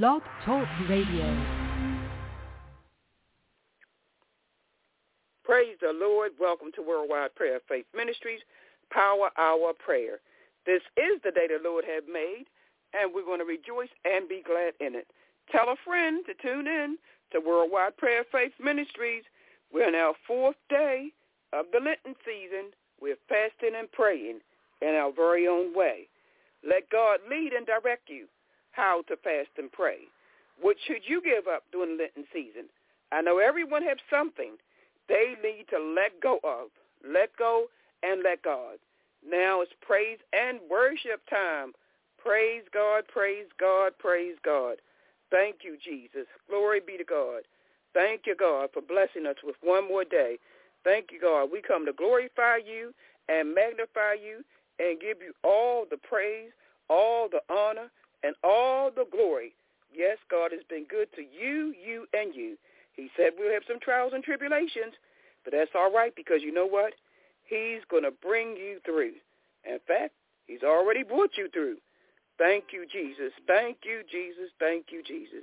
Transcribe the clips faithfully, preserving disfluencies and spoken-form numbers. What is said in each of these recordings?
Blog Talk Radio. Praise the Lord. Welcome to Worldwide Prayer Faith Ministries, Power Hour Prayer. This is the day the Lord has made, and we're going to rejoice and be glad in it. Tell a friend to tune in to Worldwide Prayer Faith Ministries. We're in our fourth day of the Lenten season. We're fasting and praying in our very own way. Let God lead and direct you. How to fast and pray. What should you give up during Lenten season? I know everyone has something they need to let go of. Let go and let God. Now it's praise and worship time. Praise God, praise God, praise God. Thank you, Jesus. Glory be to God. Thank you, God, for blessing us with one more day. Thank you, God. We come to glorify you and magnify you and give you all the praise, all the honor, and all the glory. Yes, God has been good to you, you, and you. He said we'll have some trials and tribulations, but that's all right because you know what? He's going to bring you through. In fact, he's already brought you through. Thank you, Jesus. Thank you, Jesus. Thank you, Jesus.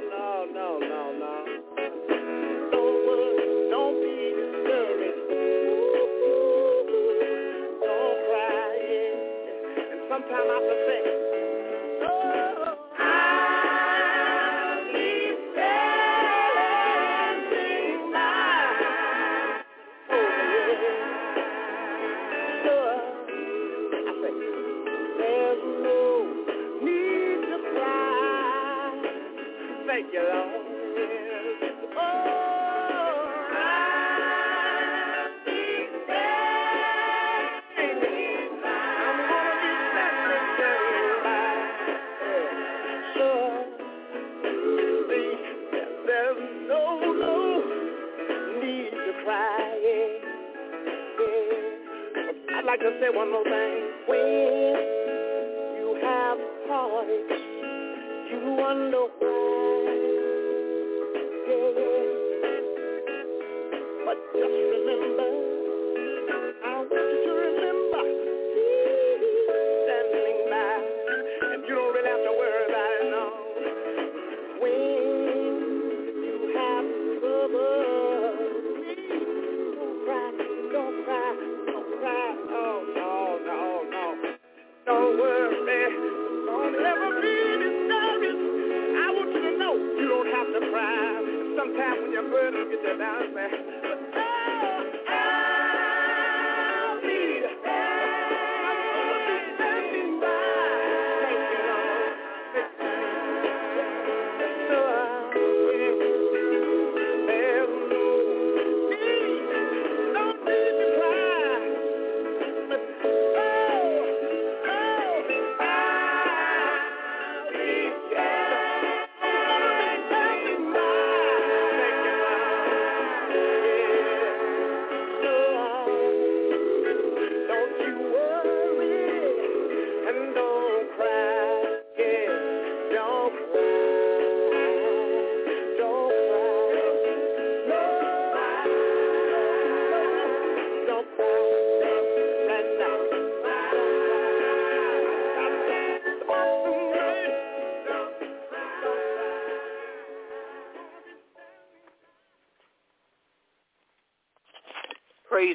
No, no, no, no, no.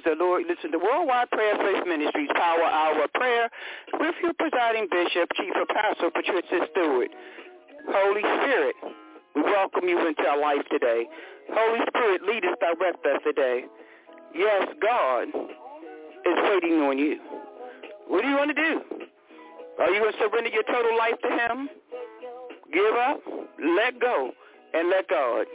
The Lord, listen to Worldwide Prayer Faith Ministries, Power Hour Prayer, with your presiding bishop, Chief Apostle Patricia Stewart. Holy Spirit, we welcome you into our life today. Holy Spirit, lead us, direct us today. Yes, God is waiting on you. What do you want to do? Are you going to surrender your total life to him? Give up, let go, and let God.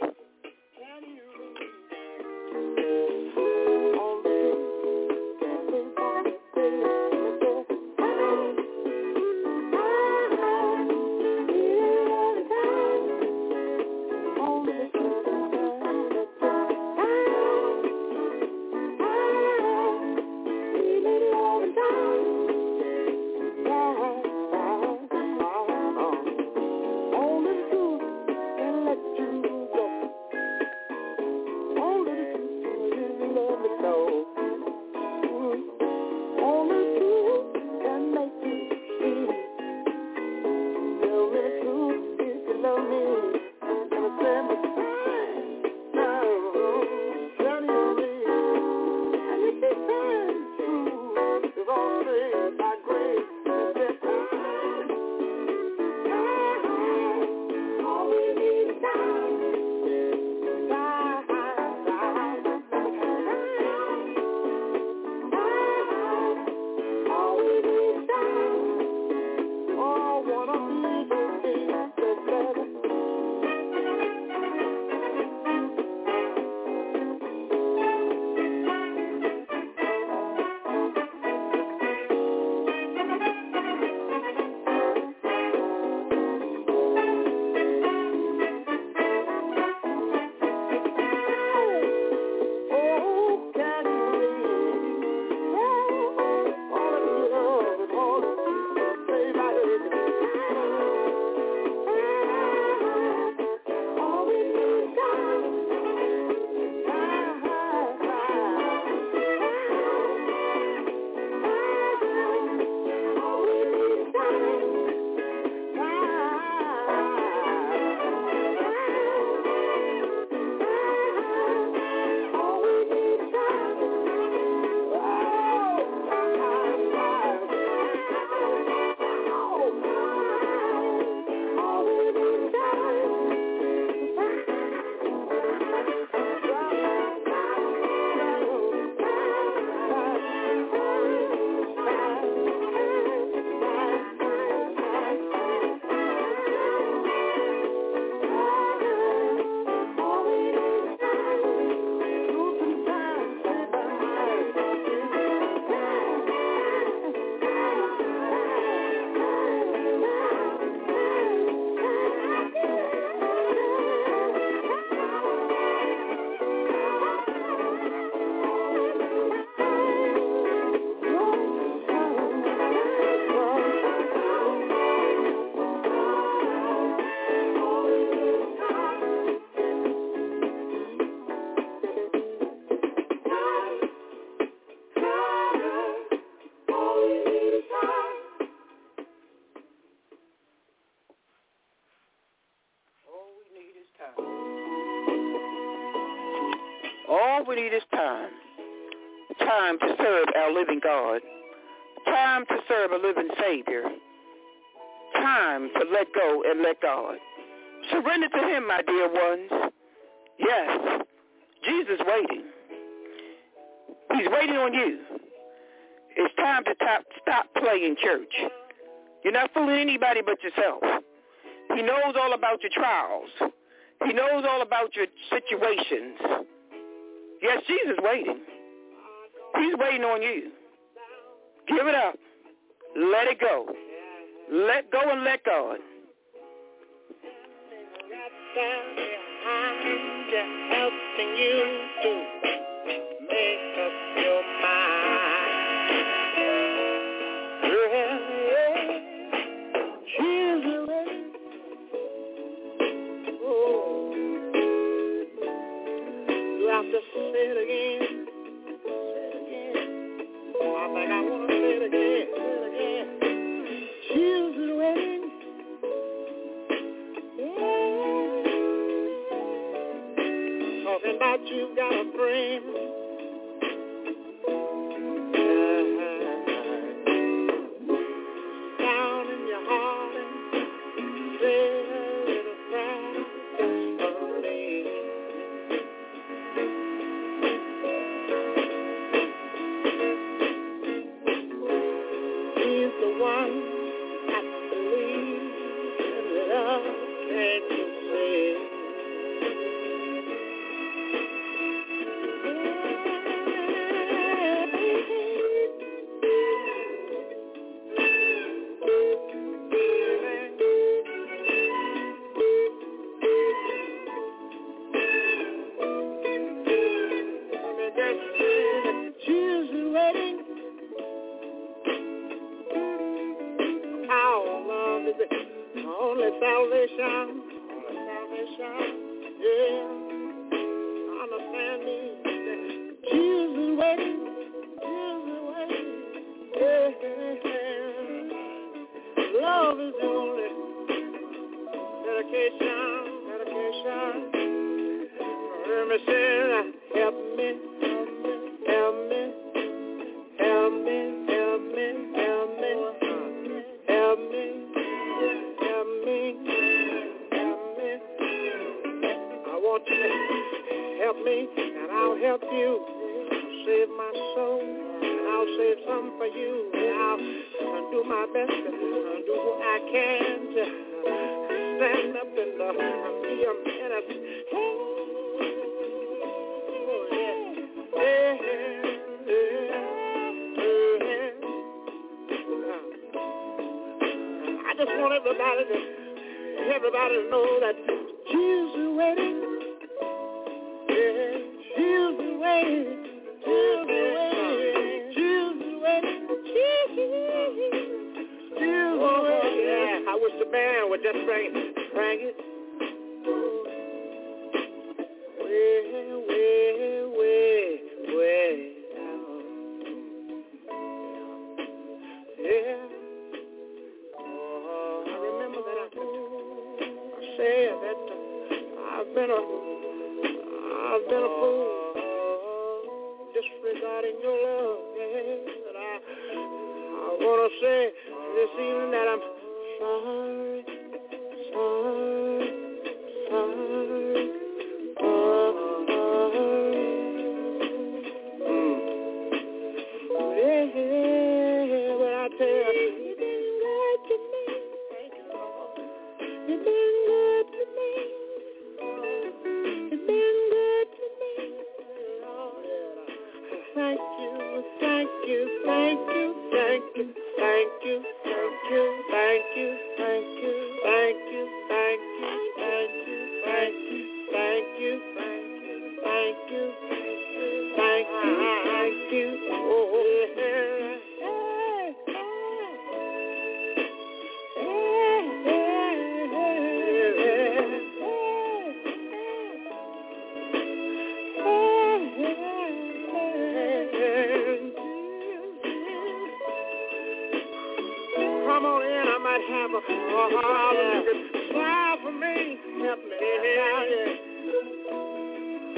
all we need is time. Time to serve our living God. Time to serve a living Savior. Time to let go and let God. Surrender to him, my dear ones. Yes, Jesus waiting. He's waiting on you. It's time to top, stop playing church. You're not fooling anybody but yourself. He knows all about your trials. He knows all about your situations. Yes, Jesus waiting. He's waiting on you. Give it up. Let it go. Let go and let God. You've got a friend. Uh-huh. Down in your heart and say a little prayer for me. He's the one I believe in love, can't you see? Help me. Yeah, yeah.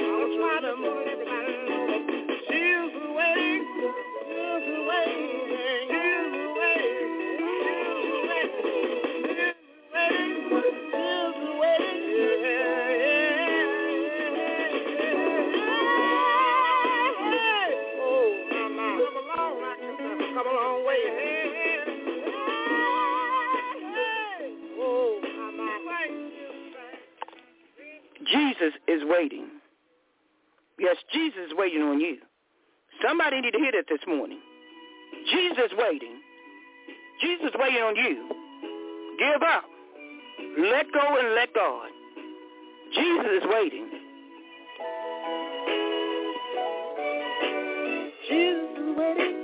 I'll try to move everybody. is waiting. Yes, Jesus is waiting on you. Somebody need to hear that this morning. Jesus waiting. Jesus waiting on you. Give up. Let go and let God. Jesus is waiting. Jesus is waiting.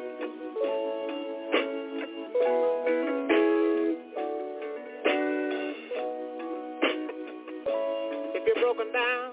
If you're broken down,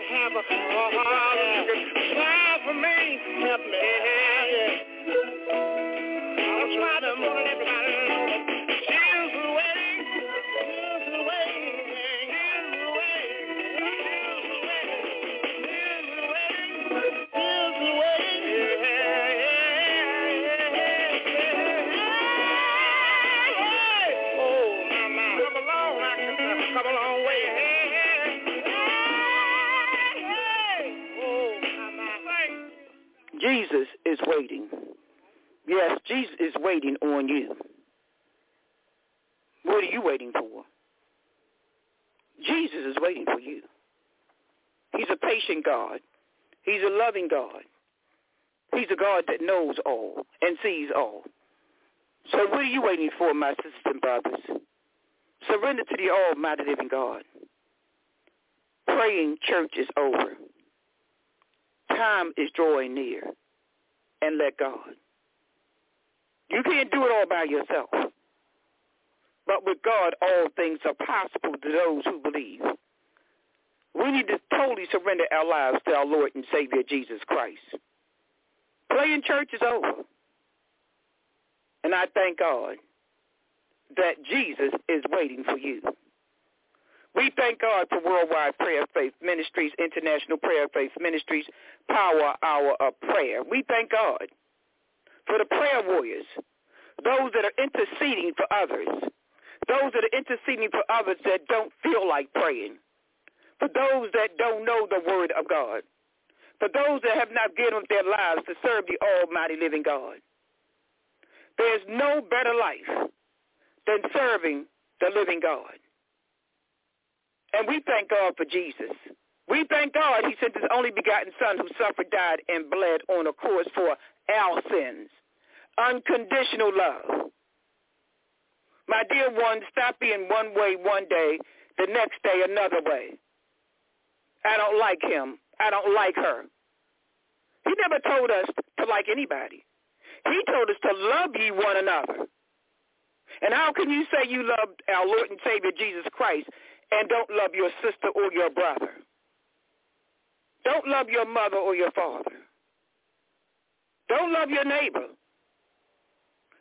that have a heart for me. Help me. I'll try to mourn everybody. She's away. She's away. She's away. She's away. She's away. Jesus is waiting. Yes, Jesus is waiting on you. What are you waiting for? Jesus is waiting for you. He's a patient God. He's a loving God. He's a God that knows all and sees all. So what are you waiting for, my sisters and brothers? Surrender to the almighty living God. Praying church is over. Time is drawing near, and let God. You can't do it all by yourself, but with God, all things are possible to those who believe. We need to totally surrender our lives to our Lord and Savior, Jesus Christ. Playing church is over, and I thank God that Jesus is waiting for you. We thank God for Worldwide Prayer Faith Ministries, International Prayer Faith Ministries, Power Hour of Prayer. We thank God for the prayer warriors, those that are interceding for others, those that are interceding for others that don't feel like praying, for those that don't know the word of God, for those that have not given up their lives to serve the almighty living God. There's no better life than serving the living God. And we thank God for Jesus. We thank God he sent his only begotten son who suffered, died, and bled on a cross for our sins. Unconditional love. My dear one, stop being one way one day, the next day another way. I don't like him. I don't like her. He never told us to like anybody. He told us to love ye one another. And how can you say you love our Lord and Savior Jesus Christ and don't love your sister or your brother? Don't love your mother or your father. Don't love your neighbor.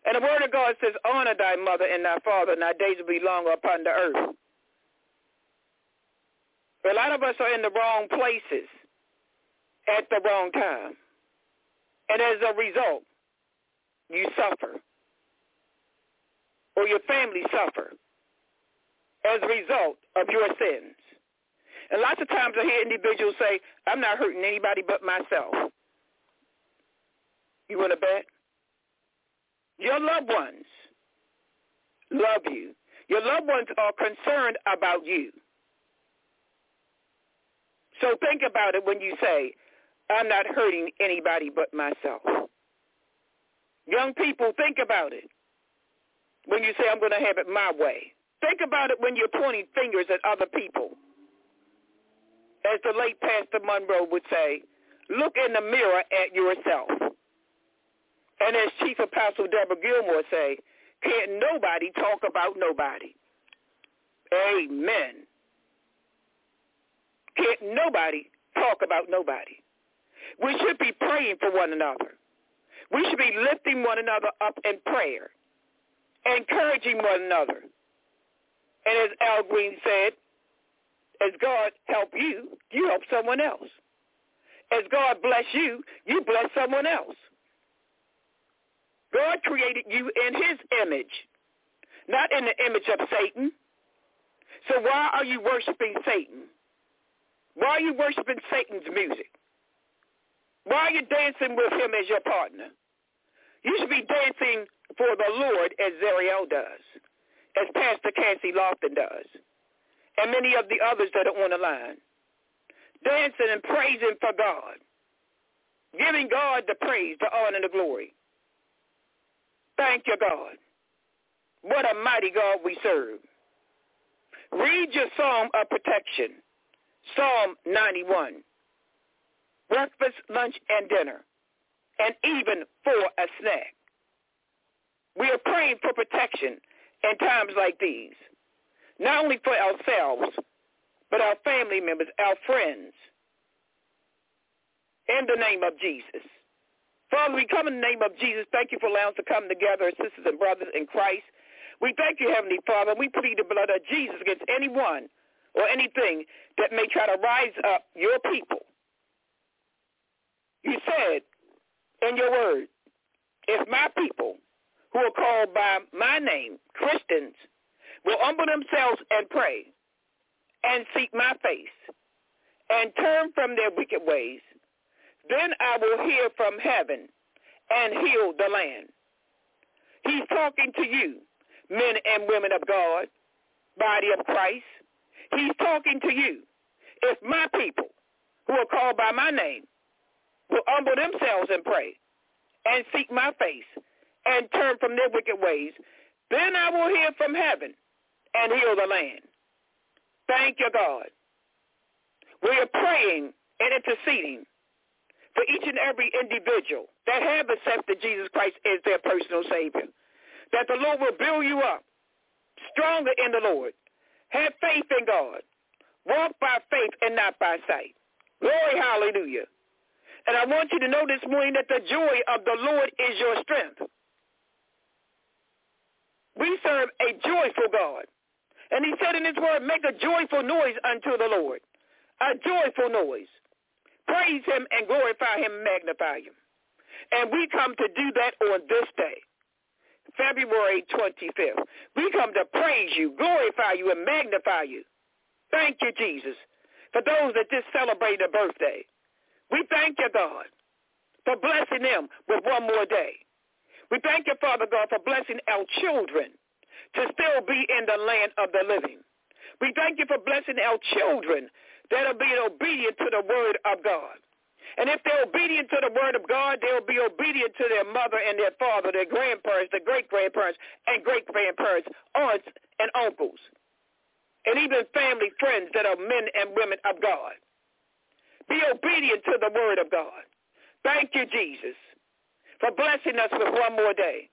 And the word of God says, honor thy mother and thy father, and thy days will be long upon the earth. But a lot of us are in the wrong places at the wrong time. And as a result, you suffer. Or your family suffer. As a result of your sins. And lots of times I hear individuals say, I'm not hurting anybody but myself. You want to bet? Your loved ones love you. Your loved ones are concerned about you. So think about it when you say, I'm not hurting anybody but myself. Young people, think about it when you say, I'm going to have it my way. Think about it when you're pointing fingers at other people. As the late Pastor Monroe would say, look in the mirror at yourself. And as Chief Apostle Deborah Gilmore say, can't nobody talk about nobody. Amen. Can't nobody talk about nobody. We should be praying for one another. We should be lifting one another up in prayer, encouraging one another. And as Al Green said, as God help you, you help someone else. As God bless you, you bless someone else. God created you in his image, not in the image of Satan. So why are you worshiping Satan? Why are you worshiping Satan's music? Why are you dancing with him as your partner? You should be dancing for the Lord as Zariel does, as Pastor Cassie Lofton does, and many of the others that are on the line, dancing and praising for God, giving God the praise, the honor, and the glory. Thank you, God. What a mighty God we serve. Read your Psalm of Protection, Psalm ninety-one, breakfast, lunch, and dinner, and even for a snack. We are praying for protection in times like these, not only for ourselves, but our family members, our friends, in the name of Jesus. Father, we come in the name of Jesus. Thank you for allowing us to come together as sisters and brothers in Christ. We thank you, Heavenly Father. We plead the blood of Jesus against anyone or anything that may try to rise up your people. You said in your word, if my people who are called by my name, Christians, will humble themselves and pray and seek my face and turn from their wicked ways, then I will hear from heaven and heal the land. He's talking to you, men and women of God, body of Christ. He's talking to you. If my people who are called by my name will humble themselves and pray and seek my face and turn from their wicked ways, then I will hear from heaven and heal the land. Thank you, God. We are praying and interceding for each and every individual that have accepted Jesus Christ as their personal Savior, that the Lord will build you up stronger in the Lord. Have faith in God. Walk by faith and not by sight. Glory, hallelujah. And I want you to know this morning that the joy of the Lord is your strength. We serve a joyful God. And he said in his word, make a joyful noise unto the Lord. A joyful noise. Praise him and glorify him and magnify him. And we come to do that on this day, February twenty-fifth. We come to praise you, glorify you, and magnify you. Thank you, Jesus, for those that just celebrated a birthday. We thank you, God, for blessing them with one more day. We thank you, Father God, for blessing our children to still be in the land of the living. We thank you for blessing our children that are being obedient to the word of God. And if they're obedient to the word of God, they'll be obedient to their mother and their father, their grandparents, their great-grandparents, and great-grandparents, aunts and uncles, and even family friends that are men and women of God. Be obedient to the word of God. Thank you, Jesus, for blessing us with one more day.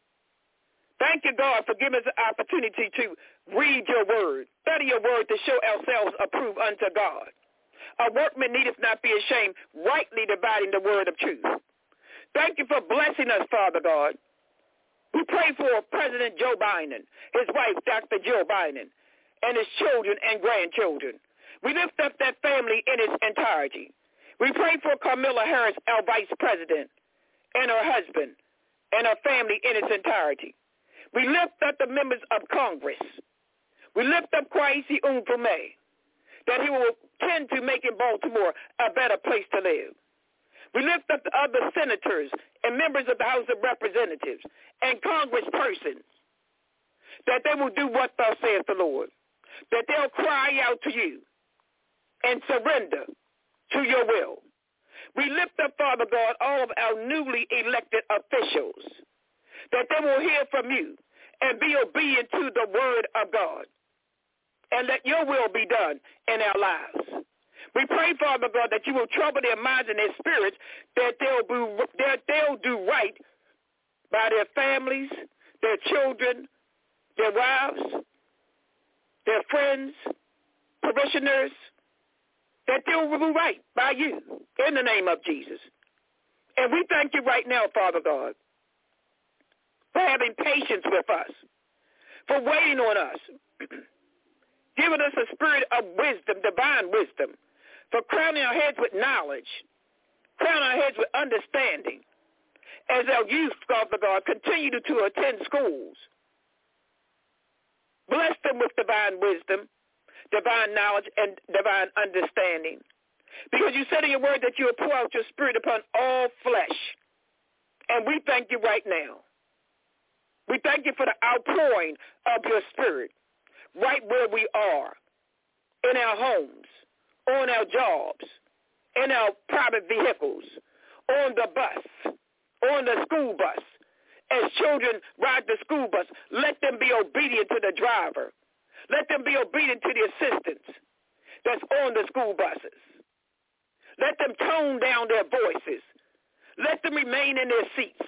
Thank you, God, for giving us the opportunity to read your word, study your word to show ourselves approved unto God. A workman needeth not be ashamed, rightly dividing the word of truth. Thank you for blessing us, Father God. We pray for President Joe Biden, his wife, Doctor Jill Biden, and his children and grandchildren. We lift up that family in its entirety. We pray for Kamala Harris, our vice president, and her husband, and her family in its entirety. We lift up the members of Congress. We lift up Kwesi Nkrumah, that he will tend to making Baltimore a better place to live. We lift up the other senators and members of the House of Representatives and congresspersons, that they will do what thou sayest the Lord, that they'll cry out to you and surrender to your will. We lift up, Father God, all of our newly elected officials, that they will hear from you and be obedient to the word of God, and let your will be done in our lives. We pray, Father God, that you will trouble their minds and their spirits, that they'll do, that they'll do right by their families, their children, their wives, their friends, parishioners, that they'll do right by you in the name of Jesus. And we thank you right now, Father God, for having patience with us, for waiting on us, giving us a spirit of wisdom, divine wisdom, for crowning our heads with knowledge, crowning our heads with understanding, as our youth, Father God, continue to attend schools. Bless them with divine wisdom, divine knowledge, and divine understanding. Because you said in your word that you will pour out your spirit upon all flesh. And we thank you right now. We thank you for the outpouring of your spirit, right where we are, in our homes, on our jobs, in our private vehicles, on the bus, on the school bus. As children ride the school bus, let them be obedient to the driver. Let them be obedient to the assistants that's on the school buses. Let them tone down their voices. Let them remain in their seats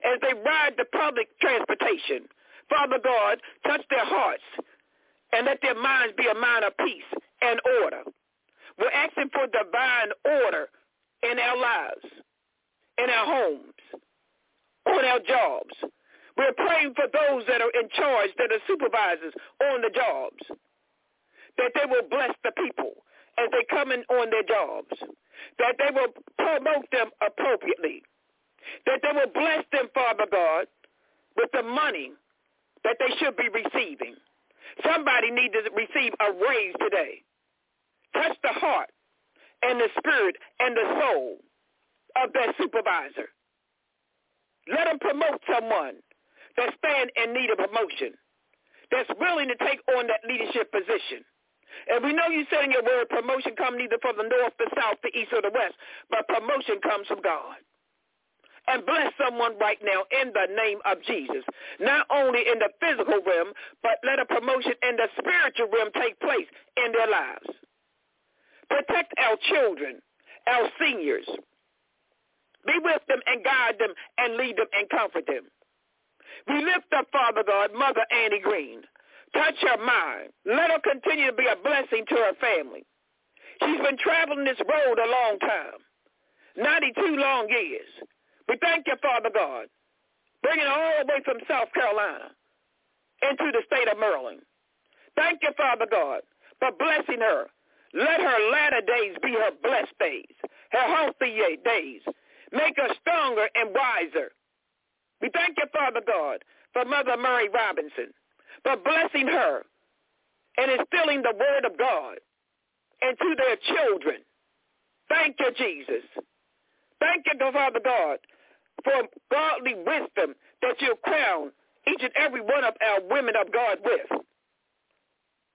as they ride the public transportation. Father God, touch their hearts and let their minds be a mind of peace and order. We're asking for divine order in our lives, in our homes, on our jobs. We're praying for those that are in charge, that are supervisors on the jobs, that they will bless the people as they come in on their jobs, that they will promote them appropriately, that they will bless them, Father God, with the money that they should be receiving. Somebody needs to receive a raise today. Touch the heart and the spirit and the soul of that supervisor. Let them promote someone that stands in need of promotion, that's willing to take on that leadership position. And we know you said in your word, promotion comes neither from the north, the south, the east, or the west, but promotion comes from God. And bless someone right now in the name of Jesus, not only in the physical realm, but let a promotion in the spiritual realm take place in their lives. Protect our children, our seniors. Be with them and guide them and lead them and comfort them. We lift up, Father God, Mother Annie Green. Touch her mind. Let her continue to be a blessing to her family. She's been traveling this road a long time, ninety-two long years. We thank you, Father God, bringing her all the way from South Carolina into the state of Maryland. Thank you, Father God, for blessing her. Let her latter days be her blessed days, her healthy days. Make her stronger and wiser. We thank you, Father God, for Mother Murray Robinson, for blessing her and instilling the word of God into their children. Thank you, Jesus. Thank you, Father God, for godly wisdom that you crown each and every one of our women of God with.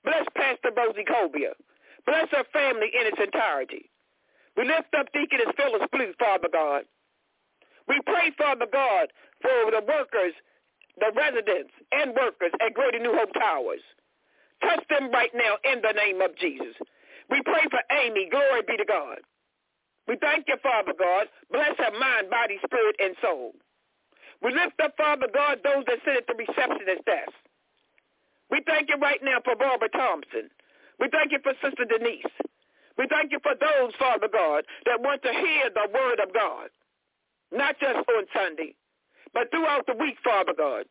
Bless Pastor Rosie Colbia. Bless her family in its entirety. We lift up Deaconess Phyllis Blue, Father God. We pray, Father God, for the workers, the residents and workers at Greater New Hope Towers. Touch them right now in the name of Jesus. We pray for Amy. Glory be to God. We thank you, Father God. Bless her mind, body, spirit, and soul. We lift up, Father God, those that sit at the receptionist desk. We thank you right now for Barbara Thompson. We thank you for Sister Denise. We thank you for those, Father God, that want to hear the word of God, not just on Sunday, but throughout the week, Father God.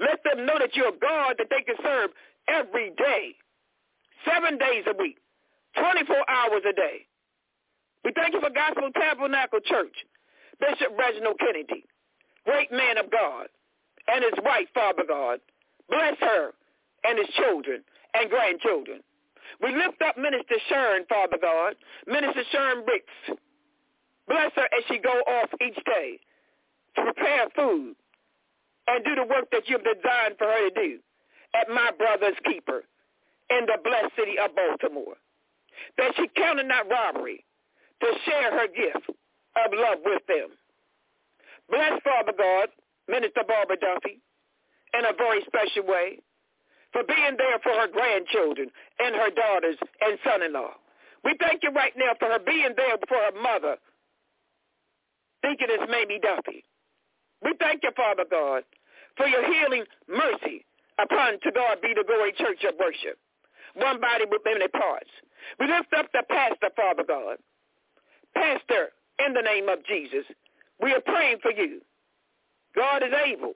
Let them know that you're a God that they can serve every day, seven days a week, twenty-four hours a day. We thank you for Gospel Tabernacle Church, Bishop Reginald Kennedy, great man of God, and his wife, Father God. Bless her and his children and grandchildren. We lift up Minister Shern, Father God, Minister Shern Ricks. Bless her as she go off each day to prepare food and do the work that you've designed for her to do at My Brother's Keeper in the blessed city of Baltimore. That she counted not robbery to share her gift of love with them. Bless, Father God, Minister Barbara Duffy in a very special way for being there for her grandchildren and her daughters and son-in-law. We thank you right now for her being there for her mother, Deaconess Mamie Duffy. We thank you, Father God, for your healing mercy upon To God Be the Glory Church of Worship, one body with many parts. We lift up the pastor, Father God. Pastor, in the name of Jesus, we are praying for you. God is able.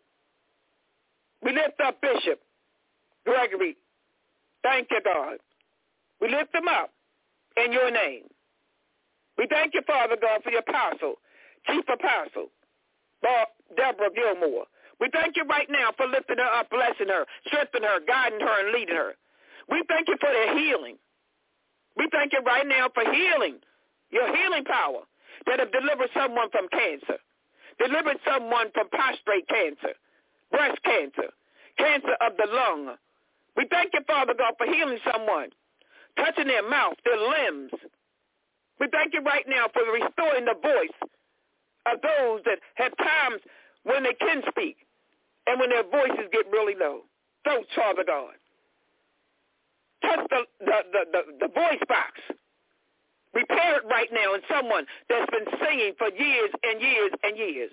We lift up Bishop Gregory. Thank you, God. We lift him up in your name. We thank you, Father God, for your apostle, Chief Apostle, Deborah Gilmore. We thank you right now for lifting her up, blessing her, strengthening her, guiding her, and leading her. We thank you for their healing. We thank you right now for healing, your healing power that have delivered someone from cancer, delivered someone from prostate cancer, breast cancer, cancer of the lung. We thank you, Father God, for healing someone, touching their mouth, their limbs. We thank you right now for restoring the voice of those that have times when they can speak and when their voices get really low. Those, Father God. Touch the, the, the, the, the voice box. Repair it right now in someone that's been singing for years and years and years.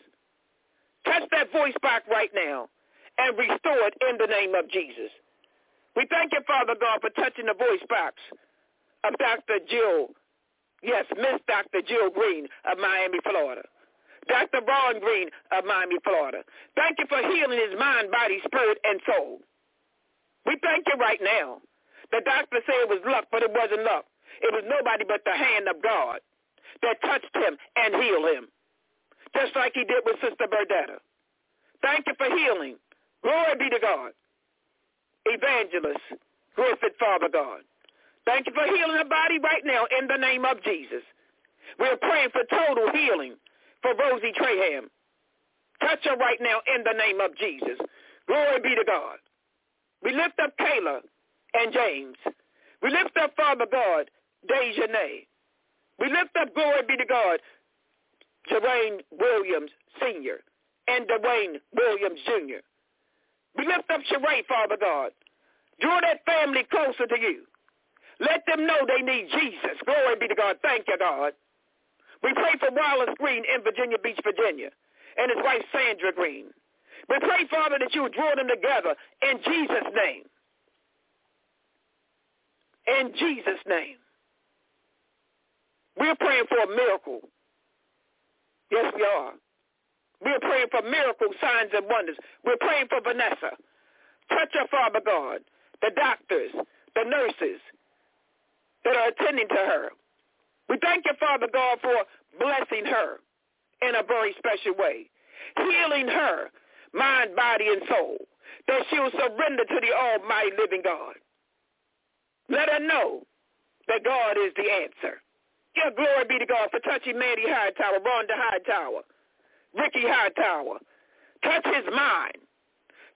Touch that voice box right now and restore it in the name of Jesus. We thank you, Father God, for touching the voice box of Doctor Jill Yes, Miss Doctor Jill Green of Miami, Florida. Doctor Ron Green of Miami, Florida. Thank you for healing his mind, body, spirit, and soul. We thank you right now. The doctor said it was luck, but it wasn't luck. It was nobody but the hand of God that touched him and healed him, just like he did with Sister Berdetta. Thank you for healing. Glory be to God. Evangelist Griffith, Father God. Thank you for healing the body right now in the name of Jesus. We're praying for total healing for Rosie Traham. Touch her right now in the name of Jesus. Glory be to God. We lift up Kayla and James. We lift up, Father God, Dejanay. We lift up, glory be to God, Joraine Williams, Senior, and Dwayne Williams, Junior We lift up Sheree, Father God. Draw that family closer to you. Let them know they need Jesus. Glory be to God. Thank you, God. We pray for Wallace Green in Virginia Beach, Virginia, and his wife, Sandra Green. We pray, Father, that you would draw them together in Jesus' name. In Jesus' name. We're praying for a miracle. Yes, we are. We're praying for miracles, signs, and wonders. We're praying for Vanessa. Touch her, Father God, the doctors, the nurses that are attending to her. We thank you, Father God, for blessing her in a very special way, healing her mind, body, and soul, that she will surrender to the almighty living God. Let her know that God is the answer. Yeah, glory be to God for touching Mandy Hightower, Rhonda Hightower, Ricky Hightower. Touch his mind.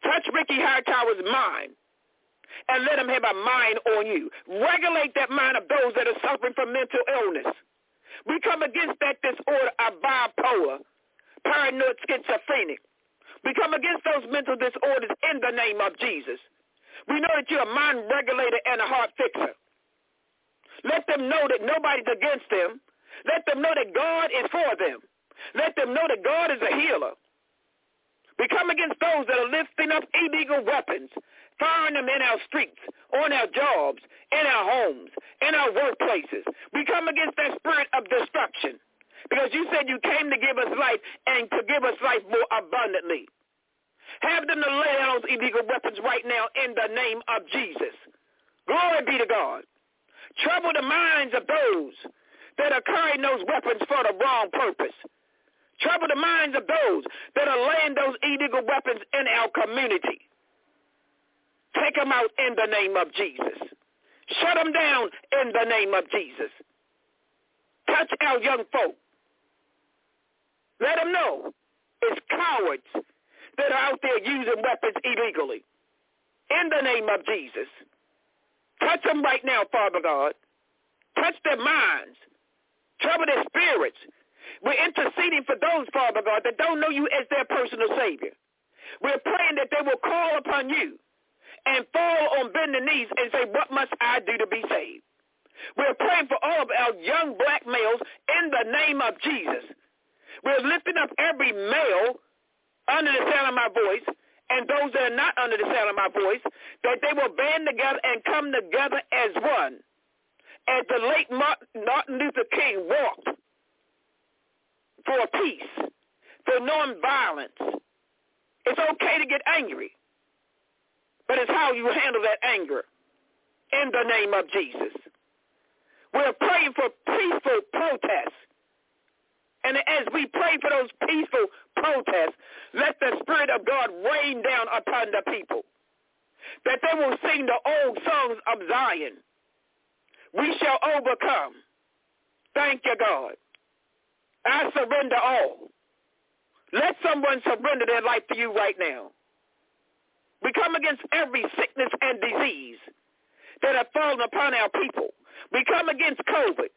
Touch Ricky Hightower's mind and let him have a mind on you. Regulate that mind of those that are suffering from mental illness. We come against that disorder of bipolar, paranoid schizophrenic. We come against those mental disorders in the name of Jesus. We know that you're a mind regulator and a heart fixer. Let them know that nobody's against them. Let them know that God is for them. Let them know that God is a healer. We come against those that are lifting up illegal weapons, firing them in our streets, on our jobs, in our homes, in our workplaces. We come against that spirit of destruction because you said you came to give us life and to give us life more abundantly. Have them to lay down those illegal weapons right now in the name of Jesus. Glory be to God. Trouble the minds of those that are carrying those weapons for the wrong purpose. Trouble the minds of those that are laying those illegal weapons in our community. Take them out in the name of Jesus. Shut them down in the name of Jesus. Touch our young folk. Let them know it's cowards that are out there using weapons illegally. In the name of Jesus. Touch them right now, Father God. Touch their minds. Trouble their spirits. We're interceding for those, Father God, that don't know you as their personal Savior. We're praying that they will call upon you and fall on bending knees and say, what must I do to be saved? We're praying for all of our young black males in the name of Jesus. We're lifting up every male under the sound of my voice, and those that are not under the sound of my voice, that they will band together and come together as one, as the late Martin Luther King walked for peace, for nonviolence. It's okay to get angry, but it's how you handle that anger in the name of Jesus. We're praying for peaceful protests. And as we pray for those peaceful protests, let the Spirit of God rain down upon the people, that they will sing the old songs of Zion. We shall overcome. Thank you, God. I surrender all. Let someone surrender their life to you right now. We come against every sickness and disease that have fallen upon our people. We come against COVID.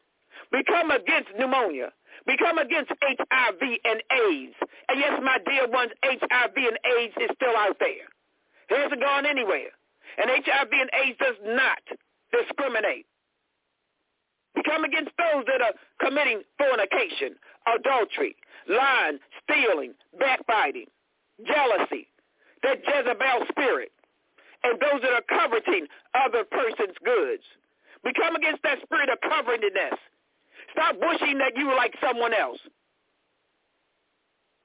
We come against pneumonia. We come against H I V and AIDS. And yes, my dear ones, H I V and AIDS is still out there. It hasn't gone anywhere. And H I V and AIDS does not discriminate. We come against those that are committing fornication, adultery, lying, stealing, backbiting, jealousy, that Jezebel spirit, and those that are coveting other person's goods. We come against that spirit of covetousness. Stop wishing that you were like someone else.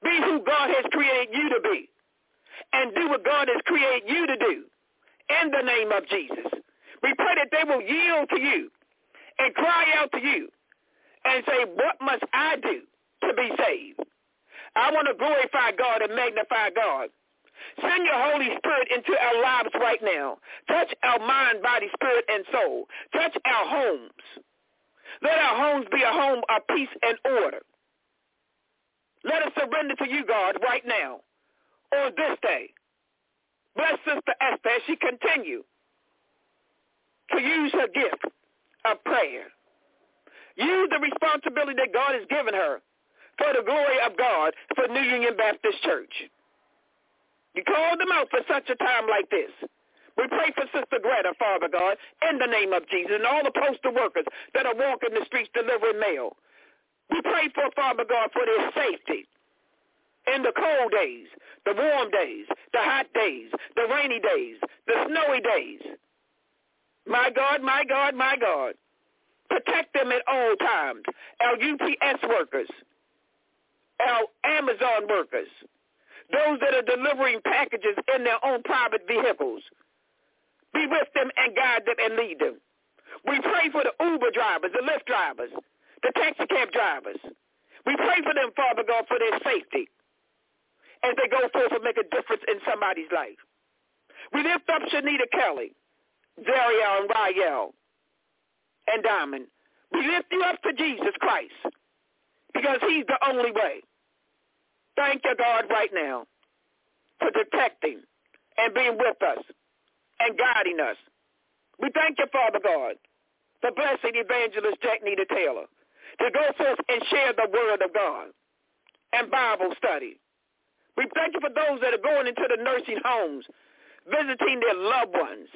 Be who God has created you to be, and do what God has created you to do in the name of Jesus. We pray that they will yield to you and cry out to you and say, what must I do to be saved? I want to glorify God and magnify God. Send your Holy Spirit into our lives right now. Touch our mind, body, spirit, and soul. Touch our homes. Let our homes be a home of peace and order. Let us surrender to you, God, right now, on this day. Bless Sister Esther as she continue to use her gift of prayer. Use the responsibility that God has given her for the glory of God for New Union Baptist Church. You called them out for such a time like this. We pray for Sister Greta, Father God, in the name of Jesus, and all the postal workers that are walking the streets delivering mail. We pray for, Father God, for their safety in the cold days, the warm days, the hot days, the rainy days, the snowy days. My God, my God, my God, protect them at all times, our U P S workers, our Amazon workers, those that are delivering packages in their own private vehicles. Be with them and guide them and lead them. We pray for the Uber drivers, the Lyft drivers, the taxi cab drivers. We pray for them, Father God, for their safety as they go forth and make a difference in somebody's life. We lift up Shanita Kelly, Zariel and Rael, and Diamond. We lift you up to Jesus Christ because he's the only way. Thank you, God, right now for protecting and being with us and guiding us. We thank you, Father God, for blessing Evangelist Jacknita Taylor to go forth and share the word of God and Bible study. We thank you for those that are going into the nursing homes, visiting their loved ones,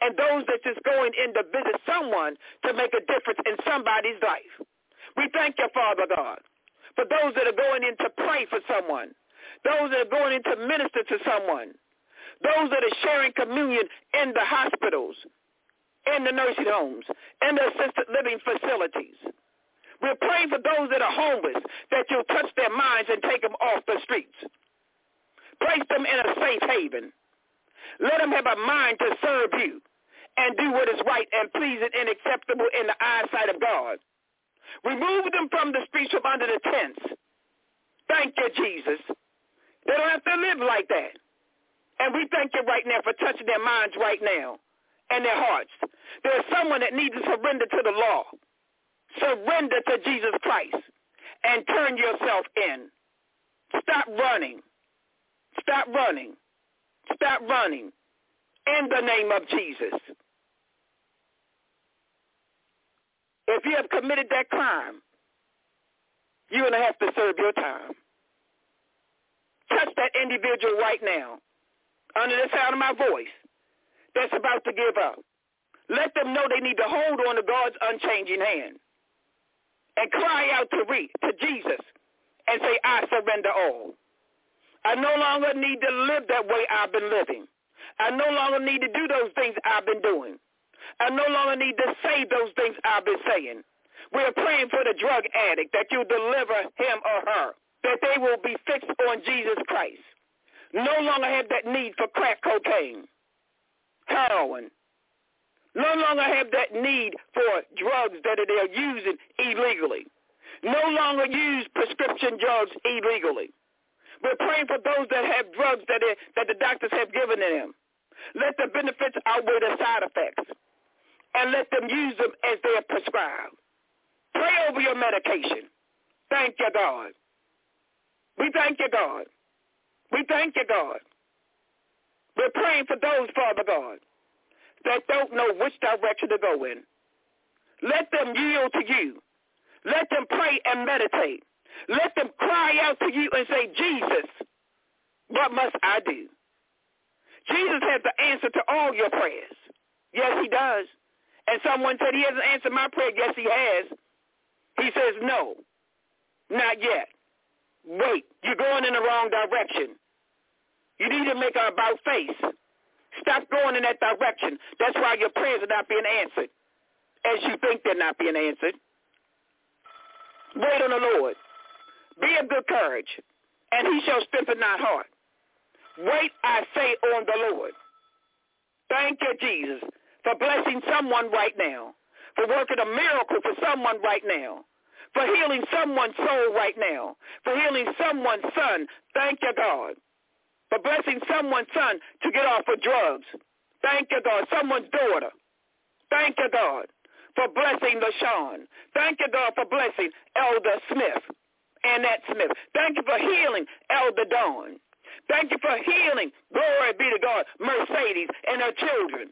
and those that's just going in to visit someone to make a difference in somebody's life. We thank you, Father God, for those that are going in to pray for someone, those that are going in to minister to someone, those that are sharing communion in the hospitals, in the nursing homes, in the assisted living facilities. We're praying for those that are homeless, that you'll touch their minds and take them off the streets. Place them in a safe haven. Let them have a mind to serve you and do what is right and pleasing and acceptable in the eyesight of God. Remove them from the streets, from under the tents. Thank you, Jesus. They don't have to live like that. And we thank you right now for touching their minds right now and their hearts. There is someone that needs to surrender to the law. Surrender to Jesus Christ and turn yourself in. Stop running. Stop running. Stop running. In the name of Jesus. If you have committed that crime, you're going to have to serve your time. Touch that individual right now, under the sound of my voice, that's about to give up. Let them know they need to hold on to God's unchanging hand and cry out to, re- to Jesus and say, I surrender all. I no longer need to live that way I've been living. I no longer need to do those things I've been doing. I no longer need to say those things I've been saying. We are praying for the drug addict, that you deliver him or her, that they will be fixed on Jesus Christ. No longer have that need for crack cocaine, heroin. No longer have that need for drugs that they're using illegally. No longer use prescription drugs illegally. We're praying for those that have drugs that, they, that the doctors have given to them. Let the benefits outweigh the side effects. And let them use them as they are prescribed. Pray over your medication. Thank you, God. We thank you, God. We thank you, God. We're praying for those, Father God, that don't know which direction to go in. Let them yield to you. Let them pray and meditate. Let them cry out to you and say, Jesus, what must I do? Jesus has the answer to all your prayers. Yes, he does. And someone said, he hasn't answered my prayer. Yes, he has. He says, no, not yet. Wait, you're going in the wrong direction. You need to make an about face. Stop going in that direction. That's why your prayers are not being answered, as you think they're not being answered. Wait on the Lord. Be of good courage, and he shall strengthen thy heart. Wait, I say, on the Lord. Thank you, Jesus, for blessing someone right now, for working a miracle for someone right now, for healing someone's soul right now, for healing someone's son. Thank you, God, for blessing someone's son to get off of drugs. Thank you, God, someone's daughter. Thank you, God, for blessing LaShawn. Thank you, God, for blessing Elder Smith, Annette Smith. Thank you for healing Elder Dawn. Thank you for healing, glory be to God, Mercedes and her children.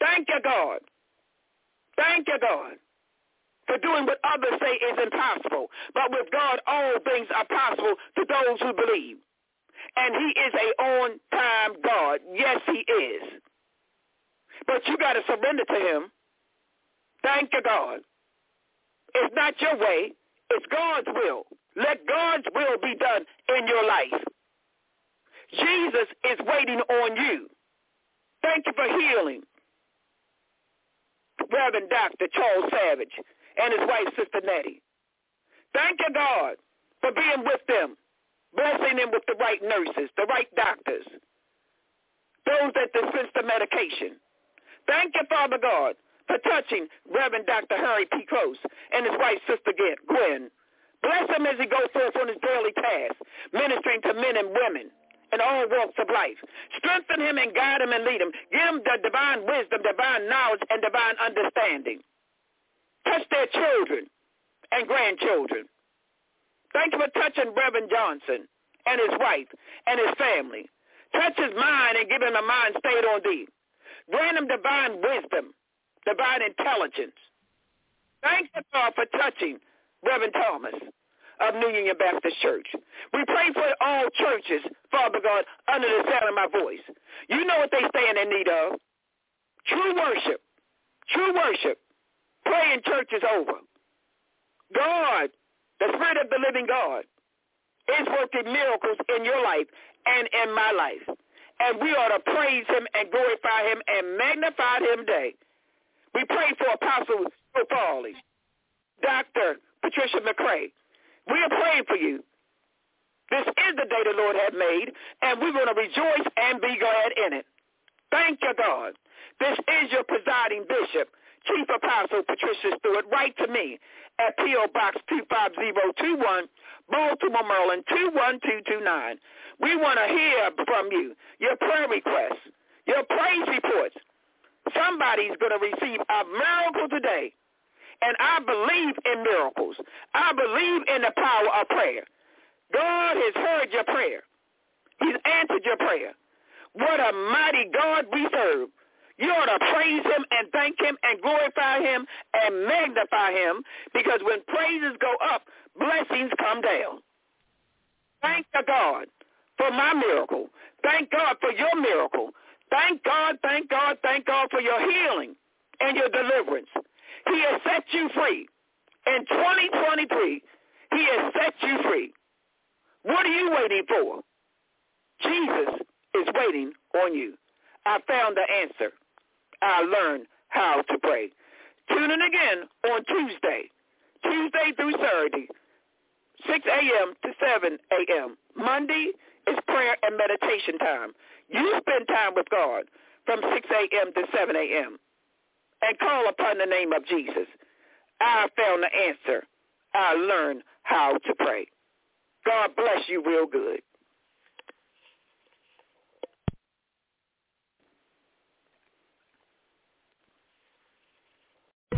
Thank you, God. Thank you, God, for doing what others say is impossible. But with God, all things are possible to those who believe. And he is a on-time God. Yes, he is. But you got to surrender to him. Thank you, God. It's not your way. It's God's will. Let God's will be done in your life. Jesus is waiting on you. Thank you for healing Reverend Doctor Charles Savage and his wife, Sister Nettie. Thank you, God, for being with them, blessing them with the right nurses, the right doctors, those that dispense the medication. Thank you, Father God, for touching Reverend Doctor Harry P. Close and his wife, Sister Gwen. Bless him as he goes forth on his daily task, ministering to men and women in all walks of life. Strengthen him and guide him and lead him. Give him the divine wisdom, divine knowledge, and divine understanding. Touch their children and grandchildren. Thank you for touching Reverend Johnson and his wife and his family. Touch his mind and give him a mind stayed on thee. Grant him divine wisdom, divine intelligence. Thank you, God, for touching Reverend Thomas of New Union Baptist Church. We pray for all churches, Father God, under the sound of my voice. You know what they stand in need of. True worship. True worship. Praying church is over. God, the Spirit of the living God, is working miracles in your life and in my life. And we ought to praise him and glorify him and magnify him today. We pray for Apostle Joe Farley, Doctor Patricia McCray. We are praying for you. This is the day the Lord hath made, and we're going to rejoice and be glad in it. Thank you, God. This is your presiding bishop, Chief Apostle Patricia Stewart. Write to me at P O. Box two five zero two one, Baltimore, Maryland, two one two two nine. We want to hear from you, your prayer requests, your praise reports. Somebody's going to receive a miracle today. And I believe in miracles. I believe in the power of prayer. God has heard your prayer. He's answered your prayer. What a mighty God we serve. You ought to praise him and thank him and glorify him and magnify him, because when praises go up, blessings come down. Thank God for my miracle. Thank God for your miracle. Thank God, thank God, thank God for your healing and your deliverance. He has set you free. In twenty twenty-three, he has set you free. What are you waiting for? Jesus is waiting on you. I found the answer. I learned how to pray. Tune in again on Tuesday, Tuesday through Saturday, six a.m. to seven a.m. Monday is prayer and meditation time. You spend time with God from six a.m. to seven a.m. and call upon the name of Jesus. I found the answer. I learned how to pray. God bless you real good.